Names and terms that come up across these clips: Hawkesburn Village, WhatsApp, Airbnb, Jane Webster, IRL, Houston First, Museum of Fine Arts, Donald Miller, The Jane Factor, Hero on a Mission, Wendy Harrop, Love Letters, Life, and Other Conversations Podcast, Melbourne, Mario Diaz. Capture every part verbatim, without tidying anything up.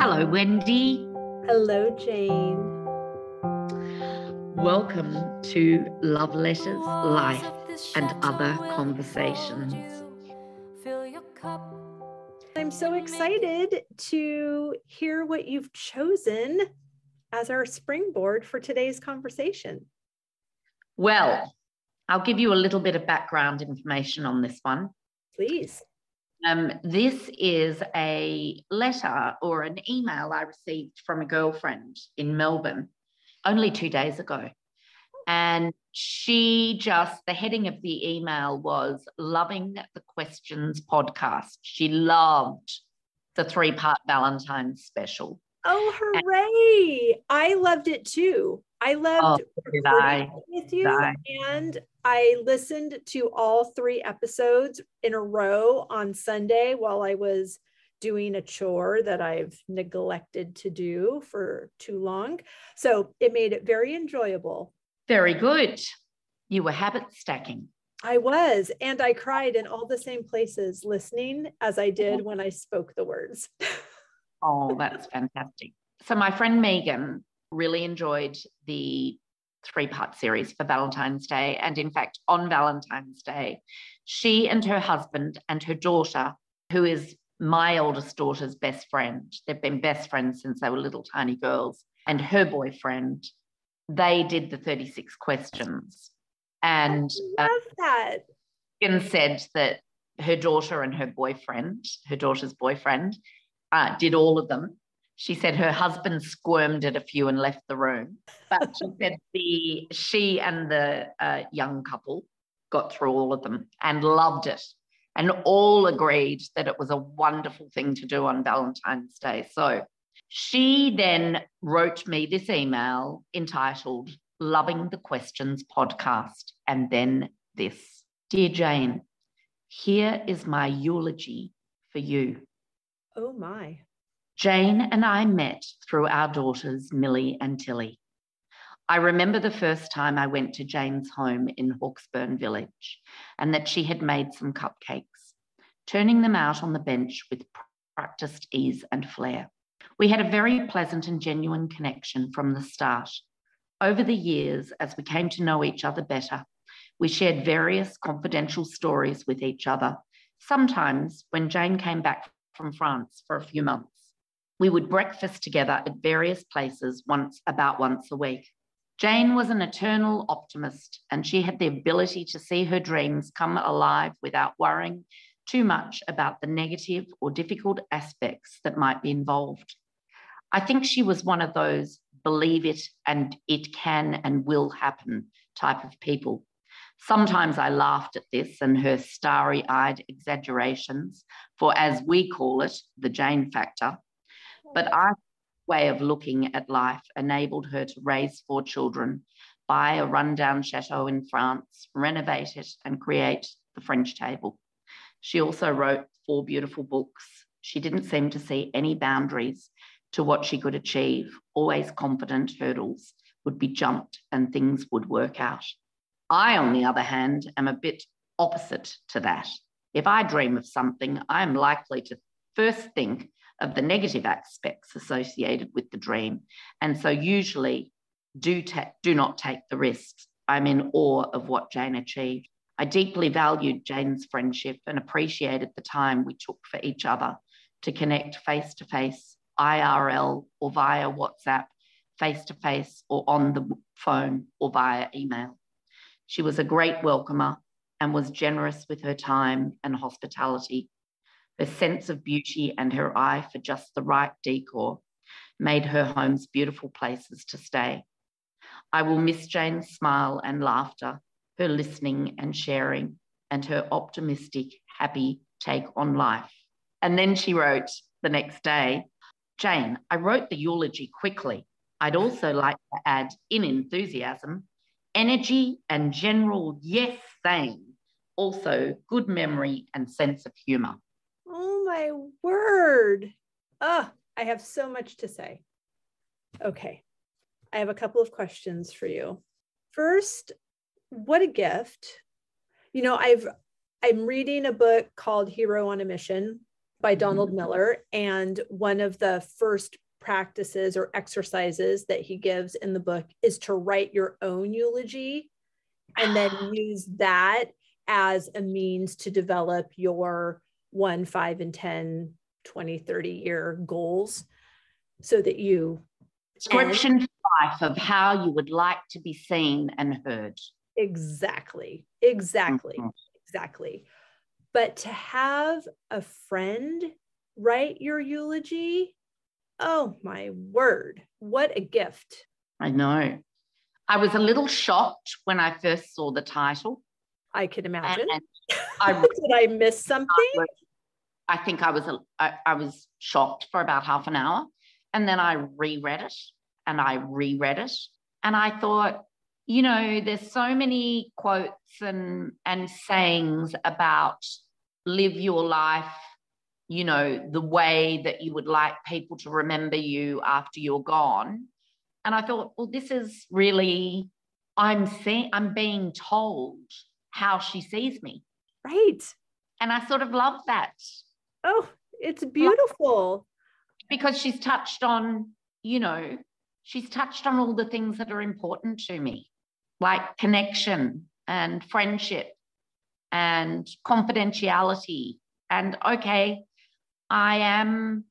Hello, Wendy. Hello, Jane. Welcome to Love Letters, Life, and Other Conversations. I'm so excited to hear what you've chosen as our springboard for today's conversation. Well, I'll give you a little bit of background information on this one. Please. Um, this is a letter or an email I received from a girlfriend in Melbourne only two days ago. And she just, the heading of the email was Loving the Questions Podcast. She loved the three-part Valentine's special. Oh, hooray. And I loved it too. I loved oh, recording with you I. and I listened to all three episodes in a row on Sunday while I was doing a chore that I've neglected to do for too long. So it made it very enjoyable. Very good. You were habit stacking. I was, and I cried in all the same places listening as I did when I spoke the words. Oh, that's fantastic. So my friend Megan really enjoyed the three-part series for Valentine's Day. And in fact, on Valentine's Day, she and her husband and her daughter, who is my oldest daughter's best friend, they've been best friends since they were little tiny girls, and her boyfriend, they did the thirty-six questions. And I love uh, that. Megan said that her daughter and her boyfriend, her daughter's boyfriend, Uh, did all of them. She said her husband squirmed at a few and left the room. But she said the she and the uh, young couple got through all of them and loved it, and all agreed that it was a wonderful thing to do on Valentine's Day. So she then wrote me this email entitled Loving the Questions Podcast, and then this. Dear Jane, here is my eulogy for you. Oh, my. Jane and I met through our daughters, Millie and Tilly. I remember the first time I went to Jane's home in Hawkesburn Village and that she had made some cupcakes, turning them out on the bench with practiced ease and flair. We had a very pleasant and genuine connection from the start. Over the years, as we came to know each other better, we shared various confidential stories with each other. Sometimes when Jane came back from France for a few months, we would breakfast together at various places once about once a week. Jane was an eternal optimist, and she had the ability to see her dreams come alive without worrying too much about the negative or difficult aspects that might be involved. I think she was one of those believe it and it can and will happen type of people. Sometimes I laughed at this and her starry-eyed exaggerations, for as we call it, the Jane Factor. But our way of looking at life enabled her to raise four children, buy a rundown chateau in France, renovate it, and create the French table. She also wrote four beautiful books. She didn't seem to see any boundaries to what she could achieve. Always confident hurdles would be jumped and things would work out. I, on the other hand, am a bit opposite to that. If I dream of something, I am likely to first think of the negative aspects associated with the dream, and so usually do, ta- do not take the risks. I'm in awe of what Jane achieved. I deeply valued Jane's friendship and appreciated the time we took for each other to connect face-to-face, I R L, or via WhatsApp, face-to-face, or on the phone, or via email. She was a great welcomer and was generous with her time and hospitality. Her sense of beauty and her eye for just the right decor made her homes beautiful places to stay. I will miss Jane's smile and laughter, her listening and sharing, and her optimistic, happy take on life. And then she wrote the next day, Jane, I wrote the eulogy quickly. I'd also like to add, in enthusiasm, energy and general yes saying, also good memory and sense of humour. Oh my word. Oh, I have so much to say. Okay, I have a couple of questions for you. First, what a gift. You know, I've I'm reading a book called Hero on a Mission by Donald Miller. And one of the first practices or exercises that he gives in the book is to write your own eulogy and then use that as a means to develop your one, five, and ten, twenty, thirty year goals so that you. Description life of how you would like to be seen and heard. Exactly, exactly, mm-hmm. exactly. But to have a friend write your eulogy, oh my word, what a gift. I know. I was a little shocked when I first saw the title. I can imagine. And, and I was, did I miss something? I, was, I think I was, I, I was shocked for about half an hour. And then I reread it and I reread it. And I thought, you know, there's so many quotes and, and sayings about live your life, you know, the way that you would like people to remember you after you're gone. And I thought, well, this is really, I'm see- I'm being told how she sees me. Right. And I sort of love that. Oh, it's beautiful. Because she's touched on, you know, she's touched on all the things that are important to me, like connection and friendship and confidentiality. And okay, I am,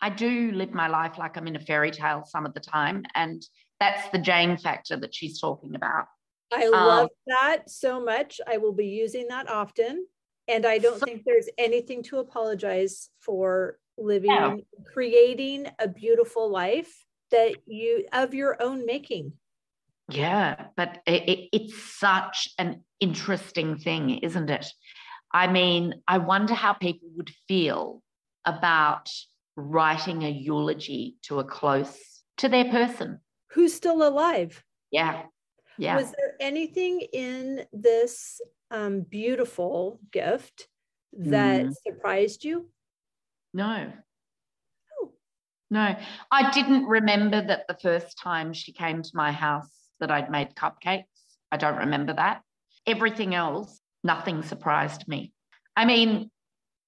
I do live my life like I'm in a fairy tale some of the time. And that's the Jane factor that she's talking about. I love um, that so much. I will be using that often. And I don't so, think there's anything to apologize for living, yeah. creating a beautiful life that you of your own making. Yeah, but it, it, it's such an interesting thing, isn't it? I mean, I wonder how people would feel about writing a eulogy to a close, to their person. Who's still alive. Yeah. Yeah. Was there anything in this um, beautiful gift that mm. surprised you? No. Oh. No. I didn't remember that the first time she came to my house that I'd made cupcakes. I don't remember that. Everything else, nothing surprised me. I mean,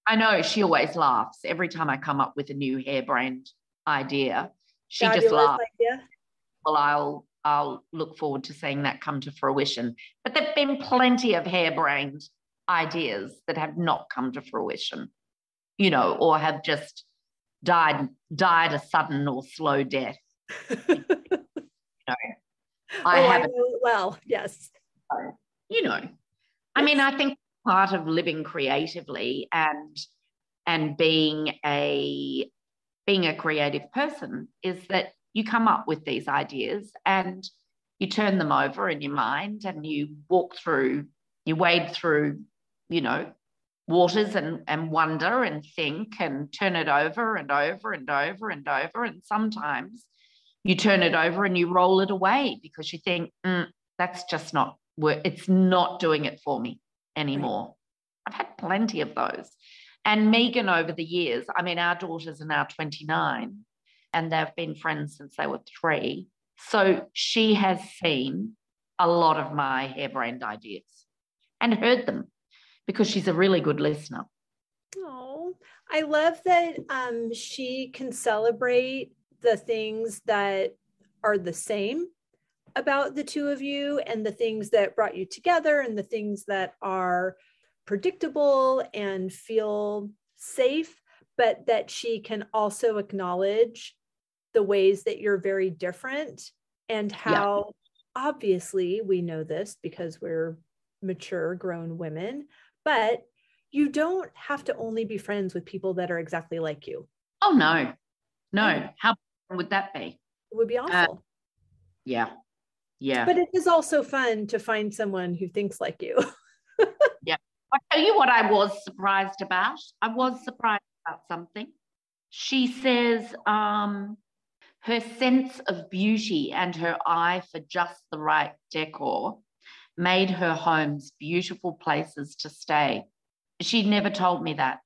I know she always laughs every time I come up with a new harebrained idea. She Fabulous just laughs. Idea. Well, I'll... I'll look forward to seeing that come to fruition. But there have been plenty of harebrained ideas that have not come to fruition, you know, or have just died died a sudden or slow death. you know, I oh, haven't. I know, well, yes. You know, yes. I mean, I think part of living creatively and and being a being a creative person is that you come up with these ideas and you turn them over in your mind and you walk through, you wade through, you know, waters and, and wonder and think and turn it over and over and over and over. And sometimes you turn it over and you roll it away because you think, mm, that's just not, it's not doing it for me anymore. Right. I've had plenty of those. And Megan over the years, I mean, our daughters are now twenty-nine. And they've been friends since they were three. So she has seen a lot of my harebrained ideas and heard them because she's a really good listener. Oh, I love that um, she can celebrate the things that are the same about the two of you and the things that brought you together and the things that are predictable and feel safe, but that she can also acknowledge the ways that you're very different and how yeah. obviously we know this because we're mature, grown women, but you don't have to only be friends with people that are exactly like you. Oh, no, no. How would that be? It would be awful. Uh, yeah. Yeah. But it is also fun to find someone who thinks like you. Yeah. I'll tell you what I was surprised about. I was surprised about something. She says, um, her sense of beauty and her eye for just the right decor made her homes beautiful places to stay. She never told me that.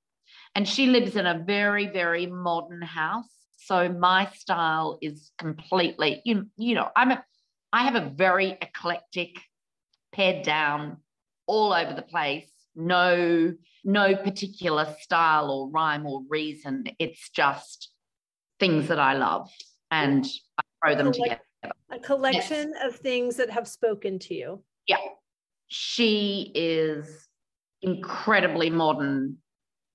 And she lives in a very, very modern house. So my style is completely, you, you know, I'm a, I have a very eclectic, pared down, all over the place no, no particular style or rhyme or reason. It's just things that I love, and I throw them together. A collection yes. of things that have spoken to you. Yeah. She is incredibly modern,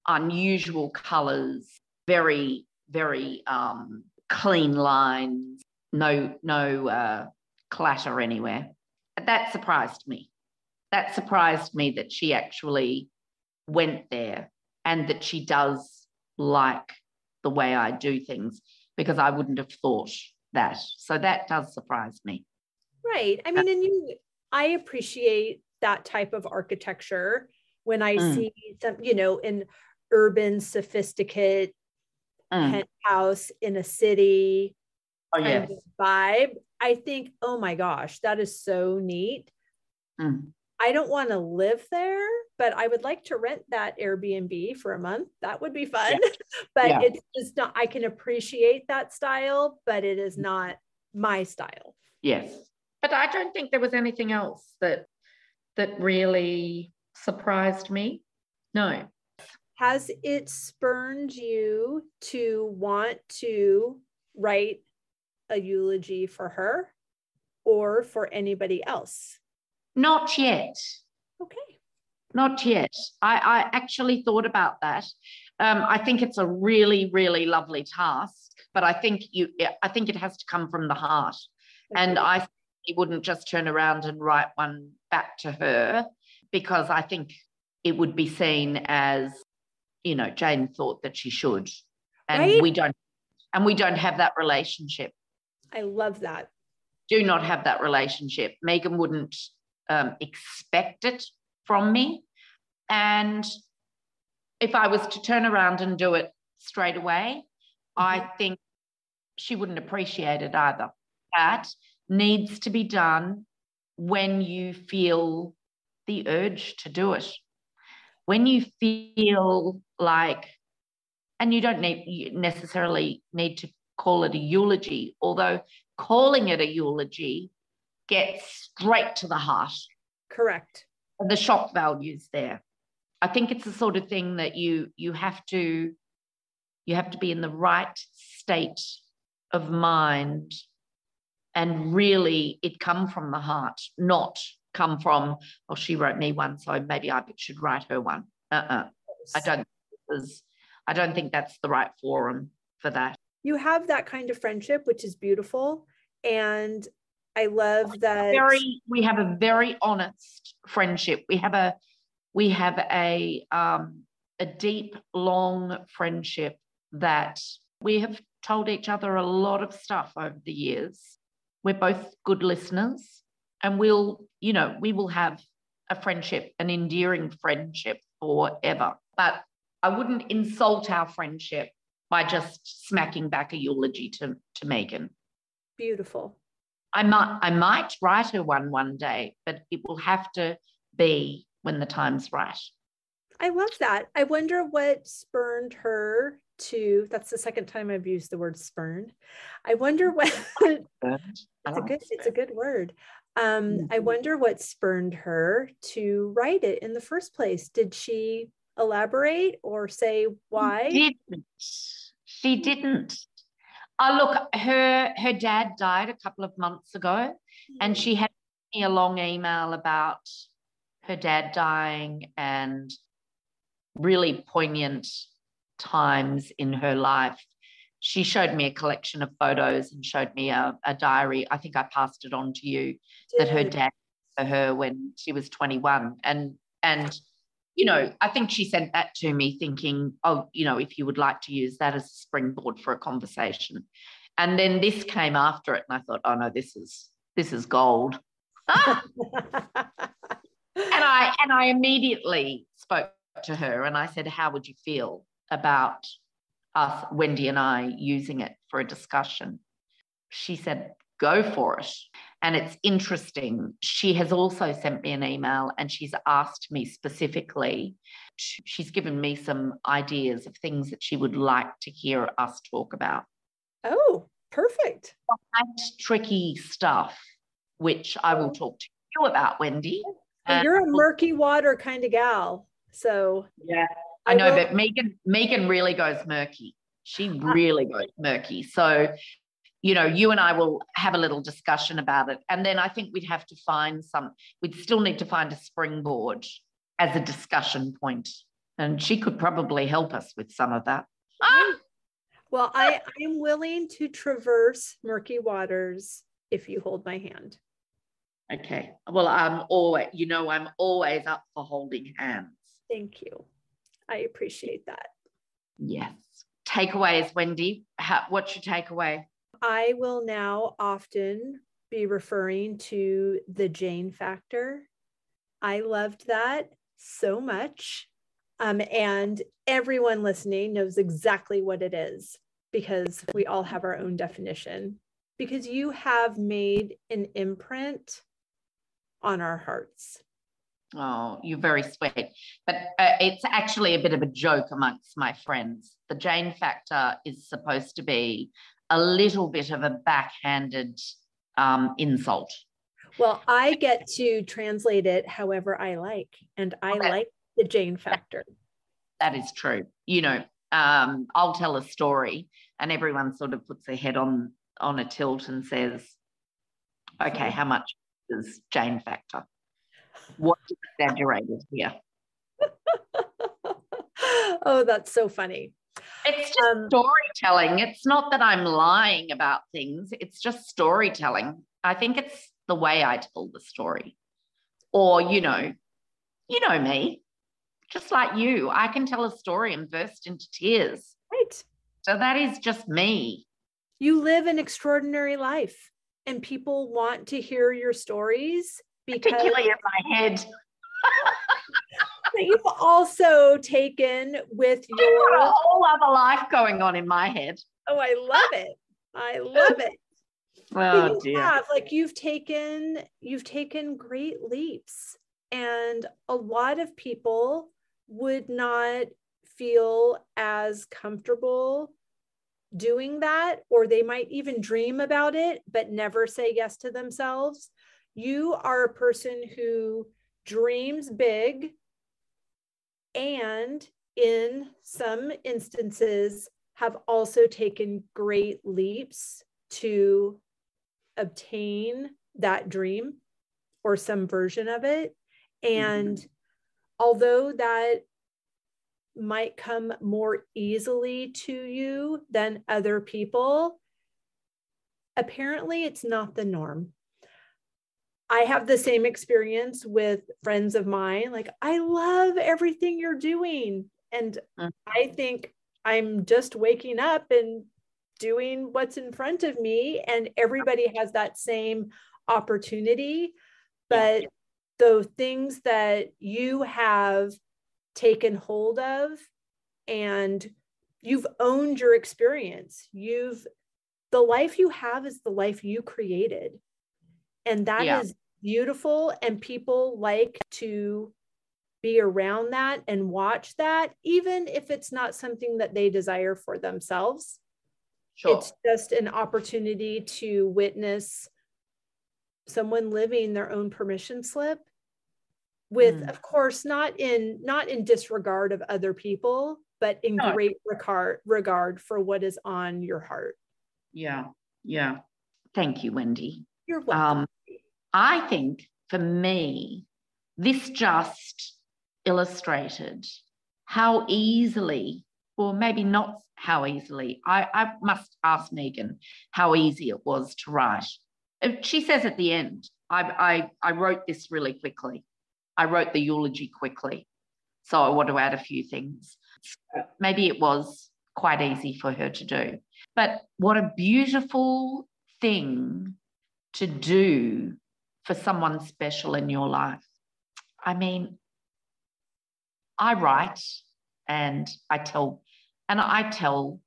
unusual colors, very, very um, clean lines, no, no uh, clatter anywhere. That surprised me. That surprised me that she actually went there and that she does like the way I do things, because I wouldn't have thought that. So that does surprise me. Right. I mean, and you, I appreciate that type of architecture when I mm. see some, you know, an urban, sophisticated mm. penthouse in a city oh, yes. kind of vibe. I think, oh my gosh, that is so neat. Mm. I don't want to live there, but I would like to rent that Airbnb for a month. That would be fun. Yeah. But yeah. it's just not, I can appreciate that style, but it is not my style. Yes. But I don't think there was anything else that, that really surprised me. No. Has it spurned you to want to write a eulogy for her or for anybody else? Not yet. Okay. Not yet. I, I actually thought about that. Um, I think it's a really, really lovely task, but I think you. I think it has to come from the heart. Okay. And I wouldn't just turn around and write one back to her, because I think it would be seen as, you know, Jane thought that she should, and right? we don't, and we don't have that relationship. I love that. Do not have that relationship. Megan wouldn't um, expect it from me. And if I was to turn around and do it straight away, mm-hmm. I think she wouldn't appreciate it either. That needs to be done when you feel the urge to do it. When you feel like, and you don't need, you necessarily need to call it a eulogy, although calling it a eulogy gets straight to the heart. Correct. And the shock value's there. I think it's the sort of thing that you you have to you have to be in the right state of mind, and really it come from the heart, not come from, oh, she wrote me one, so maybe I should write her one. Uh-uh. I don't I don't think that's the right forum for that. You have that kind of friendship, which is beautiful. And I love that. Very, we have a very honest friendship. We have a, we have a, um, a deep, long friendship that we have told each other a lot of stuff over the years. We're both good listeners, and we'll, you know, we will have a friendship, an endearing friendship forever. But I wouldn't insult our friendship by just smacking back a eulogy to, to Megan. Beautiful. I might I might write her one one day, but it will have to be when the time's right. I love that. I wonder what spurned her to, that's the second time I've used the word spurned. I wonder what, it's, a good, it's a good word. Um, I wonder what spurned her to write it in the first place. Did she elaborate or say why? She didn't. She didn't. Oh, look, her her dad died a couple of months ago, and she had me a long email about her dad dying and really poignant times in her life. She showed me a collection of photos and showed me a, a diary. I think I passed it on to you. Did that her dad for her when she was twenty-one. And and you know, I think she sent that to me thinking, oh, you know, if you would like to use that as a springboard for a conversation. And then this came after it, and I thought, oh no, this is this is gold. Ah! and I and I immediately spoke to her and I said, how would you feel about us, Wendy and I, using it for a discussion? She said, go for it. And it's interesting. She has also sent me an email, and she's asked me specifically, she's given me some ideas of things that she would like to hear us talk about. Oh, perfect. Quite tricky stuff, which I will talk to you about, Wendy. Um, You're a murky water kind of gal. So yeah, I, I know, will- but Megan, Megan really goes murky. She really goes murky. So, you know, you and I will have a little discussion about it. And then I think we'd have to find some, we'd still need to find a springboard as a discussion point. And she could probably help us with some of that. Ah! Well, I am willing to traverse murky waters if you hold my hand. Okay. Well, I'm always, you know, I'm always up for holding hands. Thank you. I appreciate that. Yes. Takeaways, Wendy. How, what's your takeaway? I will now often be referring to the Jane Factor. I loved that so much. Um, and everyone listening knows exactly what it is because we all have our own definition, because you have made an imprint on our hearts. Oh, you're very sweet. But uh, it's actually a bit of a joke amongst my friends. The Jane Factor is supposed to be a little bit of a backhanded um, insult. Well, I get to translate it however I like, and I okay. like the Jane Factor. That is true. You know, um, I'll tell a story and everyone sort of puts their head on, on a tilt and says, okay, how much is Jane Factor? What's exaggerated here? Oh, that's so funny. It's just um, storytelling. It's not that I'm lying about things. It's just storytelling. I think it's the way I tell the story. Or, you know, you know me, just like you. I can tell a story and burst into tears. Right. So that is just me. You live an extraordinary life, and people want to hear your stories. Because, particularly in my head. But you've also taken with your... You've got a whole other life going on in my head. Oh, I love it. I love it. Oh, you dear. Have, like you've taken, you've taken great leaps, and a lot of people would not feel as comfortable doing that, or they might even dream about it, but never say yes to themselves. You are a person who dreams big and in some instances have also taken great leaps to obtain that dream or some version of it. And mm-hmm. although that might come more easily to you than other people, apparently it's not the norm. I have the same experience with friends of mine. Like, I love everything you're doing. And mm-hmm. I think I'm just waking up and doing what's in front of me. And everybody has that same opportunity. But yeah. the things that you have taken hold of, and you've owned your experience. You've, the life you have is the life you created. And that yeah. is beautiful. And people like to be around that and watch that, even if it's not something that they desire for themselves. Sure. It's just an opportunity to witness someone living their own permission slip with, mm. of course, not in not in disregard of other people, but in no. great regard, regard for what is on your heart. Yeah. Yeah. Thank you, Wendy. You're welcome. Um, I think for me, this just illustrated how easily, or maybe not how easily, I, I must ask Megan how easy it was to write. She says at the end, I, I, I wrote this really quickly. I wrote the eulogy quickly. So I want to add a few things. So maybe it was quite easy for her to do. But what a beautiful thing to do for someone special in your life. I mean, I write and I tell, and I tell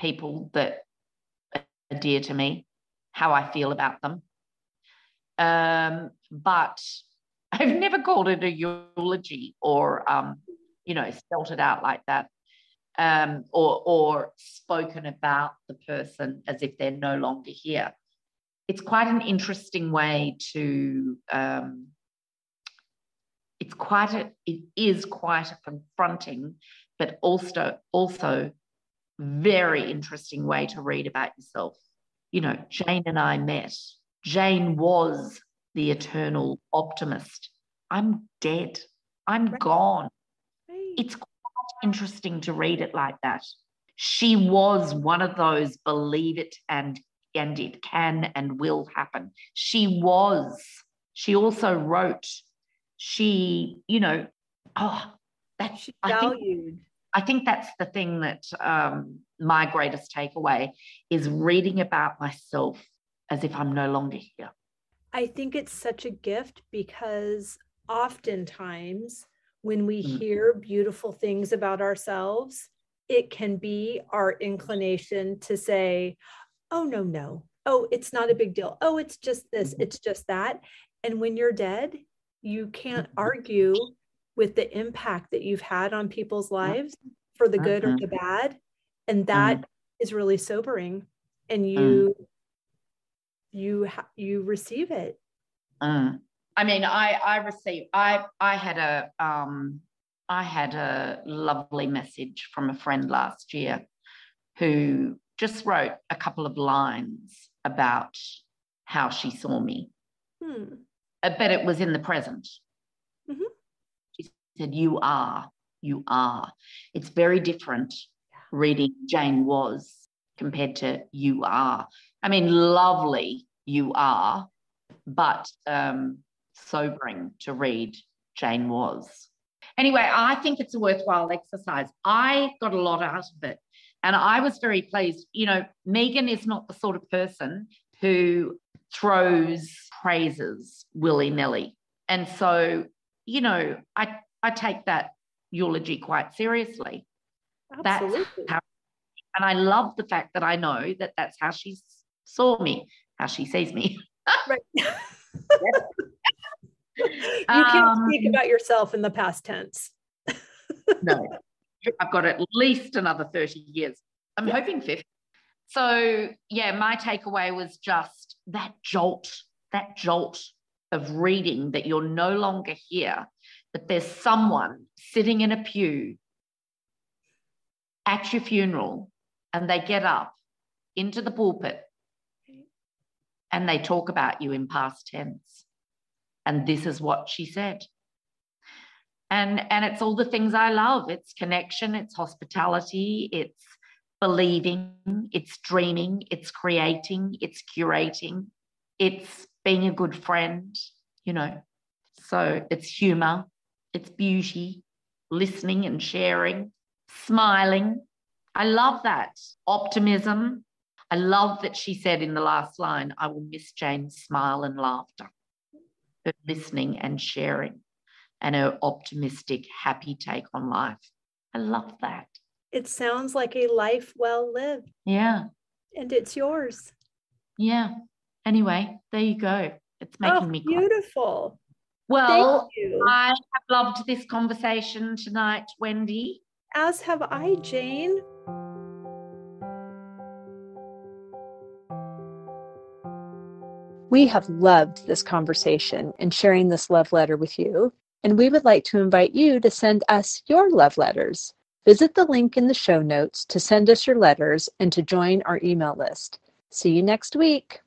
people that are dear to me how I feel about them. Um, but I've never called it a eulogy or, um, you know, spelt it out like that, um, or, or spoken about the person as if they're no longer here. It's quite an interesting way to um, it's quite a, it is quite a confronting, but also also very interesting way to read about yourself. You know, Jane and I met. Jane was the eternal optimist. I'm dead. I'm right. gone. Right. It's quite interesting to read it like that. She was one of those believe it and and it can and will happen. She was. She also wrote. She, you know, oh, that's she valued. I think, I think that's the thing that um, my greatest takeaway is, reading about myself as if I'm no longer here. I think it's such a gift, because oftentimes when we mm-hmm. hear beautiful things about ourselves, it can be our inclination to say, oh, no, no. Oh, it's not a big deal. Oh, it's just this. It's just that. And when you're dead, you can't argue with the impact that you've had on people's lives, for the good or the bad. And that mm. is really sobering. And you, mm. you, you receive it. Mm. I mean, I, I received, I, I had a, um, I had a lovely message from a friend last year who just wrote a couple of lines about how she saw me. Hmm. But it was in the present. Mm-hmm. She said, you are, you are. It's very different reading Jane was compared to you are. I mean, lovely you are, but um, sobering to read Jane was. Anyway, I think it's a worthwhile exercise. I got a lot out of it, and I was very pleased. You know, Megan is not the sort of person who throws praises willy-nilly. And so, you know, I, I take that eulogy quite seriously. Absolutely. That's how, and I love the fact that I know that that's how she saw me, how she sees me. Right. You can't um, speak about yourself in the past tense. No, I've got at least another thirty years. I'm yeah. hoping fifty. So, yeah, my takeaway was just that jolt, that jolt of reading that you're no longer here, but there's someone sitting in a pew at your funeral, and they get up into the pulpit and they talk about you in past tense. And this is what she said. And, and it's all the things I love. It's connection, it's hospitality, it's believing, it's dreaming, it's creating, it's curating, it's being a good friend, you know. So it's humour, it's beauty, listening and sharing, smiling. I love that. Optimism. I love that she said in the last line, I will miss Jane's smile and laughter, her listening and sharing, and her optimistic, happy take on life. I love that. It sounds like a life well lived. Yeah. And it's yours. Yeah. Anyway, there you go. It's making oh, me beautiful. Cry. Well, I have loved this conversation tonight, Wendy. As have I, Jane. We have loved this conversation and sharing this love letter with you, and we would like to invite you to send us your love letters. Visit the link in the show notes to send us your letters and to join our email list. See you next week.